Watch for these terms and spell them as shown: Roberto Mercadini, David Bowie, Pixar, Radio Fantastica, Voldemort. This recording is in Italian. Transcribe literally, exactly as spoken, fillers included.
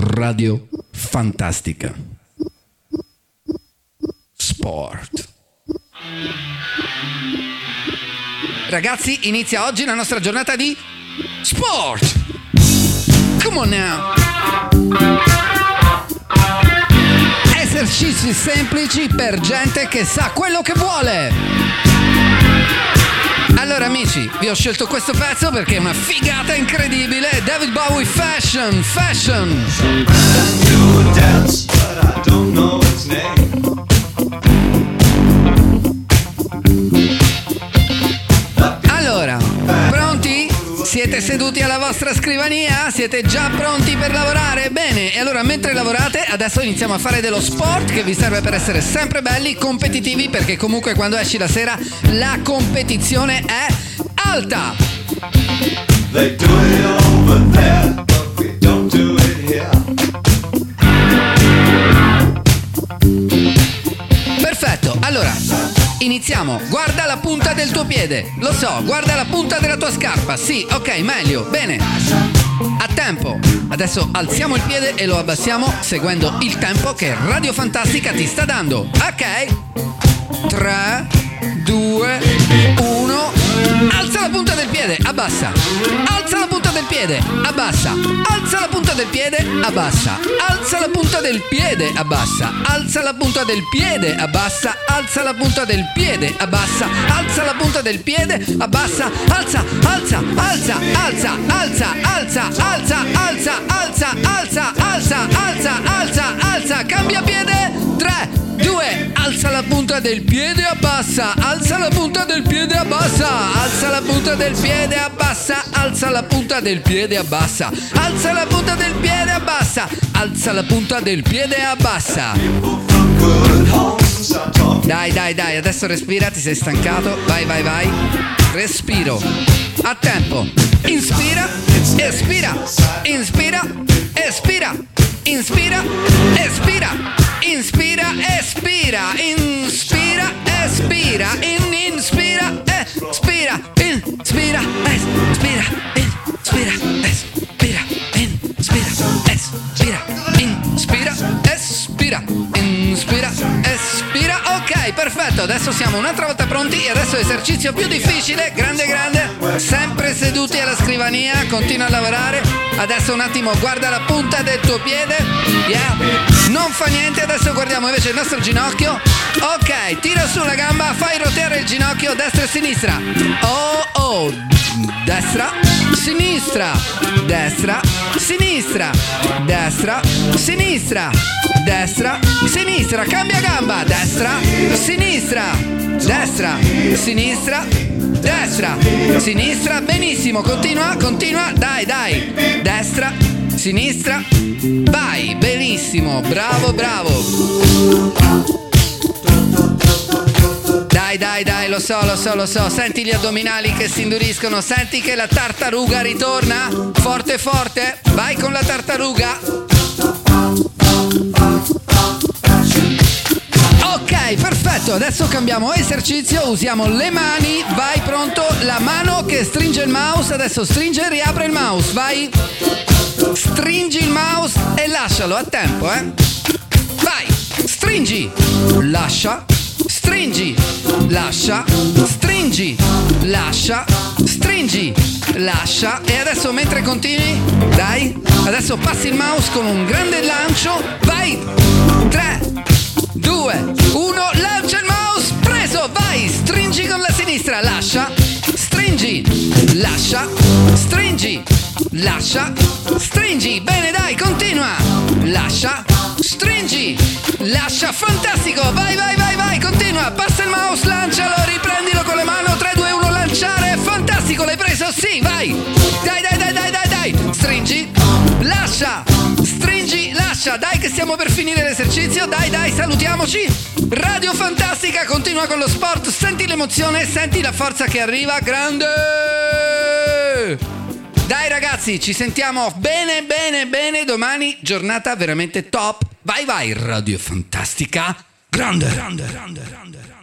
Radio Fantastica Sport. Ragazzi, inizia oggi la nostra giornata di sport. Come on now. Esercizi semplici per gente che sa quello che vuole. Allora amici, vi ho scelto questo pezzo perché è una figata incredibile. David Bowie, Fashion, Fashion. Allora, pronti? Siete seduti alla vostra scrivania? Siete già pronti per lavorare? Bene, e allora mentre lavorate adesso iniziamo a fare dello sport che vi serve per essere sempre belli, competitivi, perché comunque quando esci la sera la competizione è alta. They do it over there, but we don't do it here. Perfetto, allora iniziamo, guarda la punta del tuo piede, lo so, guarda la punta della tua scarpa, sì, ok, meglio, bene, a tempo, adesso alziamo il piede e lo abbassiamo seguendo il tempo che Radio Fantastica ti sta dando, ok, tre, due, uno, alza la punta del piede, abbassa, alza la punta del piede, abbassa, alza la punta del piede, abbassa, alza la punta del piede, abbassa, alza la punta del piede, abbassa, alza la punta del piede, abbassa, alza la punta del piede, abbassa, alza, alza, alza, alza, alza, alza, alza, alza, alza, alza, alza, alza, alza, alza, cambia piede, tre, due, alza la punta del piede, abbassa, alza la punta del piede, abbassa, alza la punta del piede, abbassa, alza la punta del piede, abbassa, alza la punta del piede, abbassa, alza la punta del piede, abbassa. Dai, dai, dai, adesso respira, ti sei stancato, vai, vai, vai, respiro, a tempo, inspira, espira, inspira, espira, inspira, espira, inspira, espira, inspira, espira, in, inspira, espira, inspira, espira, inspira, espira, inspira, espira, inspira, espira, inspira, espira, ok, perfetto, adesso siamo un'altra volta pronti e adesso esercizio più difficile, grande grande, sempre seduti alla scrivania, continua a lavorare. Adesso un attimo guarda la punta del tuo piede, yeah, non fa niente, adesso guardiamo invece il nostro ginocchio, ok, tira su la gamba, fai rotare il ginocchio destra e sinistra, oh oh, destra, sinistra, destra, sinistra, destra, sinistra, destra, sinistra, cambia gamba, destra, sinistra, destra, sinistra, destra, sinistra, benissimo, continua, continua, dai, dai, destra, sinistra, vai, benissimo, bravo, bravo, dai, dai, dai, lo so, lo so, lo so, senti gli addominali che si induriscono, senti che la tartaruga ritorna, forte, forte, vai con la tartaruga, ok, perfetto, adesso cambiamo esercizio, usiamo le mani, vai, pronto, la mano che stringe il mouse, adesso stringe e riapre il mouse, vai, stringi il mouse e lascialo a tempo, eh, vai, stringi, lascia, stringi, lascia, stringi, lascia, stringi, lascia, e adesso mentre continui, dai, adesso passi il mouse con un grande lancio, vai, tre, due, uno, lancia il mouse, preso, vai, stringi con la sinistra, lascia, stringi, lascia, stringi, lascia, stringi, bene, dai, continua, lascia, stringi, lascia, fantastico, vai, vai, vai, vai, continua, passa il mouse, lancialo, riprendilo con le mani, tre, due, uno, lanciare, fantastico, l'hai preso, sì, vai, dai, dai, dai, dai, dai, dai, stringi, lascia, stringi, lascia, dai che stiamo per finire l'esercizio, dai, dai, salutiamoci, Radio Fantastica continua con lo sport, senti l'emozione, senti la forza che arriva, grande, dai ragazzi, ci sentiamo bene, bene, bene, domani giornata veramente top, vai, vai, Radio Fantastica, grande, grande, grande, grande, grande.